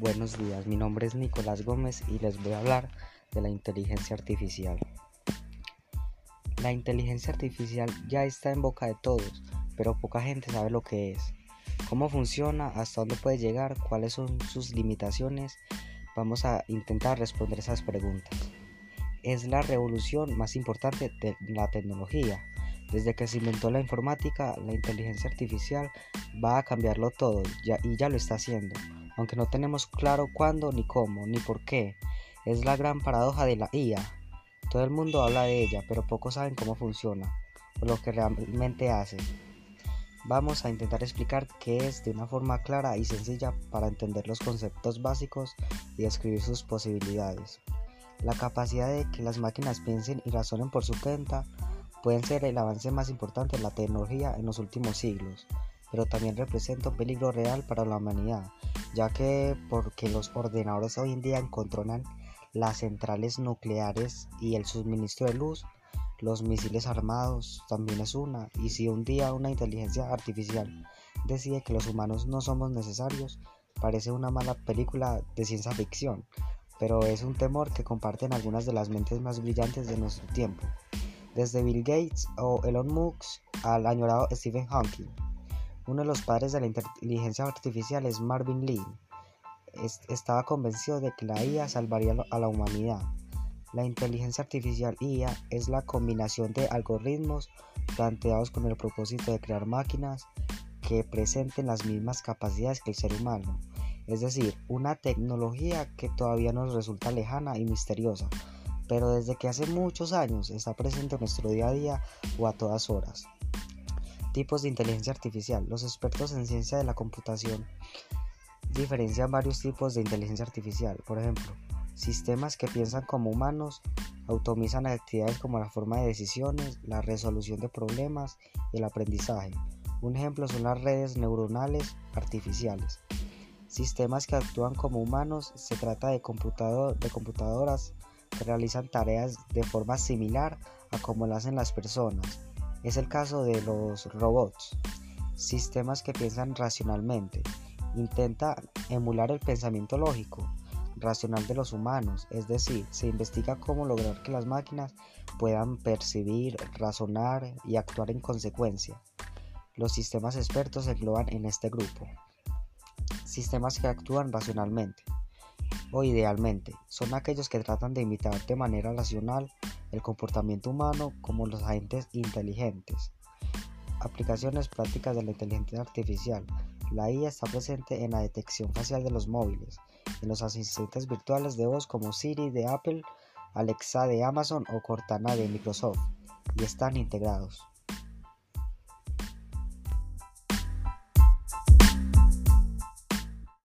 Buenos días, mi nombre es Nicolás Gómez y les voy a hablar de la inteligencia artificial. La inteligencia artificial ya está en boca de todos, pero poca gente sabe lo que es, cómo funciona, hasta dónde puede llegar, cuáles son sus limitaciones. Vamos a intentar responder esas preguntas. Es la revolución más importante de la tecnología. Desde que se inventó la informática, la inteligencia artificial va a cambiarlo todo y ya lo está haciendo, aunque no tenemos claro cuándo, ni cómo, ni por qué. Es la gran paradoja de la IA. Todo el mundo habla de ella, pero pocos saben cómo funciona o lo que realmente hace. Vamos a intentar explicar qué es de una forma clara y sencilla para entender los conceptos básicos y describir sus posibilidades. La capacidad de que las máquinas piensen y razonen por su cuenta pueden ser el avance más importante de la tecnología en los últimos siglos, pero también representa un peligro real para la humanidad, ya que porque los ordenadores hoy en día controlan las centrales nucleares y el suministro de luz, los misiles armados también es una, y si un día una inteligencia artificial decide que los humanos no somos necesarios, parece una mala película de ciencia ficción, pero es un temor que comparten algunas de las mentes más brillantes de nuestro tiempo, desde Bill Gates o Elon Musk al añorado Stephen Hawking. Uno de los padres de la inteligencia artificial es Marvin Lee. Estaba convencido de que la IA salvaría a la humanidad. La inteligencia artificial IA es la combinación de algoritmos planteados con el propósito de crear máquinas que presenten las mismas capacidades que el ser humano, es decir, una tecnología que todavía nos resulta lejana y misteriosa, pero desde que hace muchos años está presente en nuestro día a día o a todas horas. Tipos de inteligencia artificial. Los expertos en ciencia de la computación diferencian varios tipos de inteligencia artificial. Por ejemplo, sistemas que piensan como humanos, automatizan actividades como la forma de decisiones, la resolución de problemas y el aprendizaje. Un ejemplo son las redes neuronales artificiales. Sistemas que actúan como humanos, se trata de computadoras que realizan tareas de forma similar a como lo hacen las personas. Es el caso de los robots. Sistemas que piensan racionalmente. Intenta emular el pensamiento lógico, racional de los humanos, es decir, se investiga cómo lograr que las máquinas puedan percibir, razonar y actuar en consecuencia. Los sistemas expertos se engloban en este grupo. Sistemas que actúan racionalmente o idealmente son aquellos que tratan de imitar de manera racional el comportamiento humano como los agentes inteligentes. Aplicaciones prácticas de la inteligencia artificial. La IA está presente en la detección facial de los móviles, en los asistentes virtuales de voz como Siri de Apple, Alexa de Amazon o Cortana de Microsoft, y están integrados.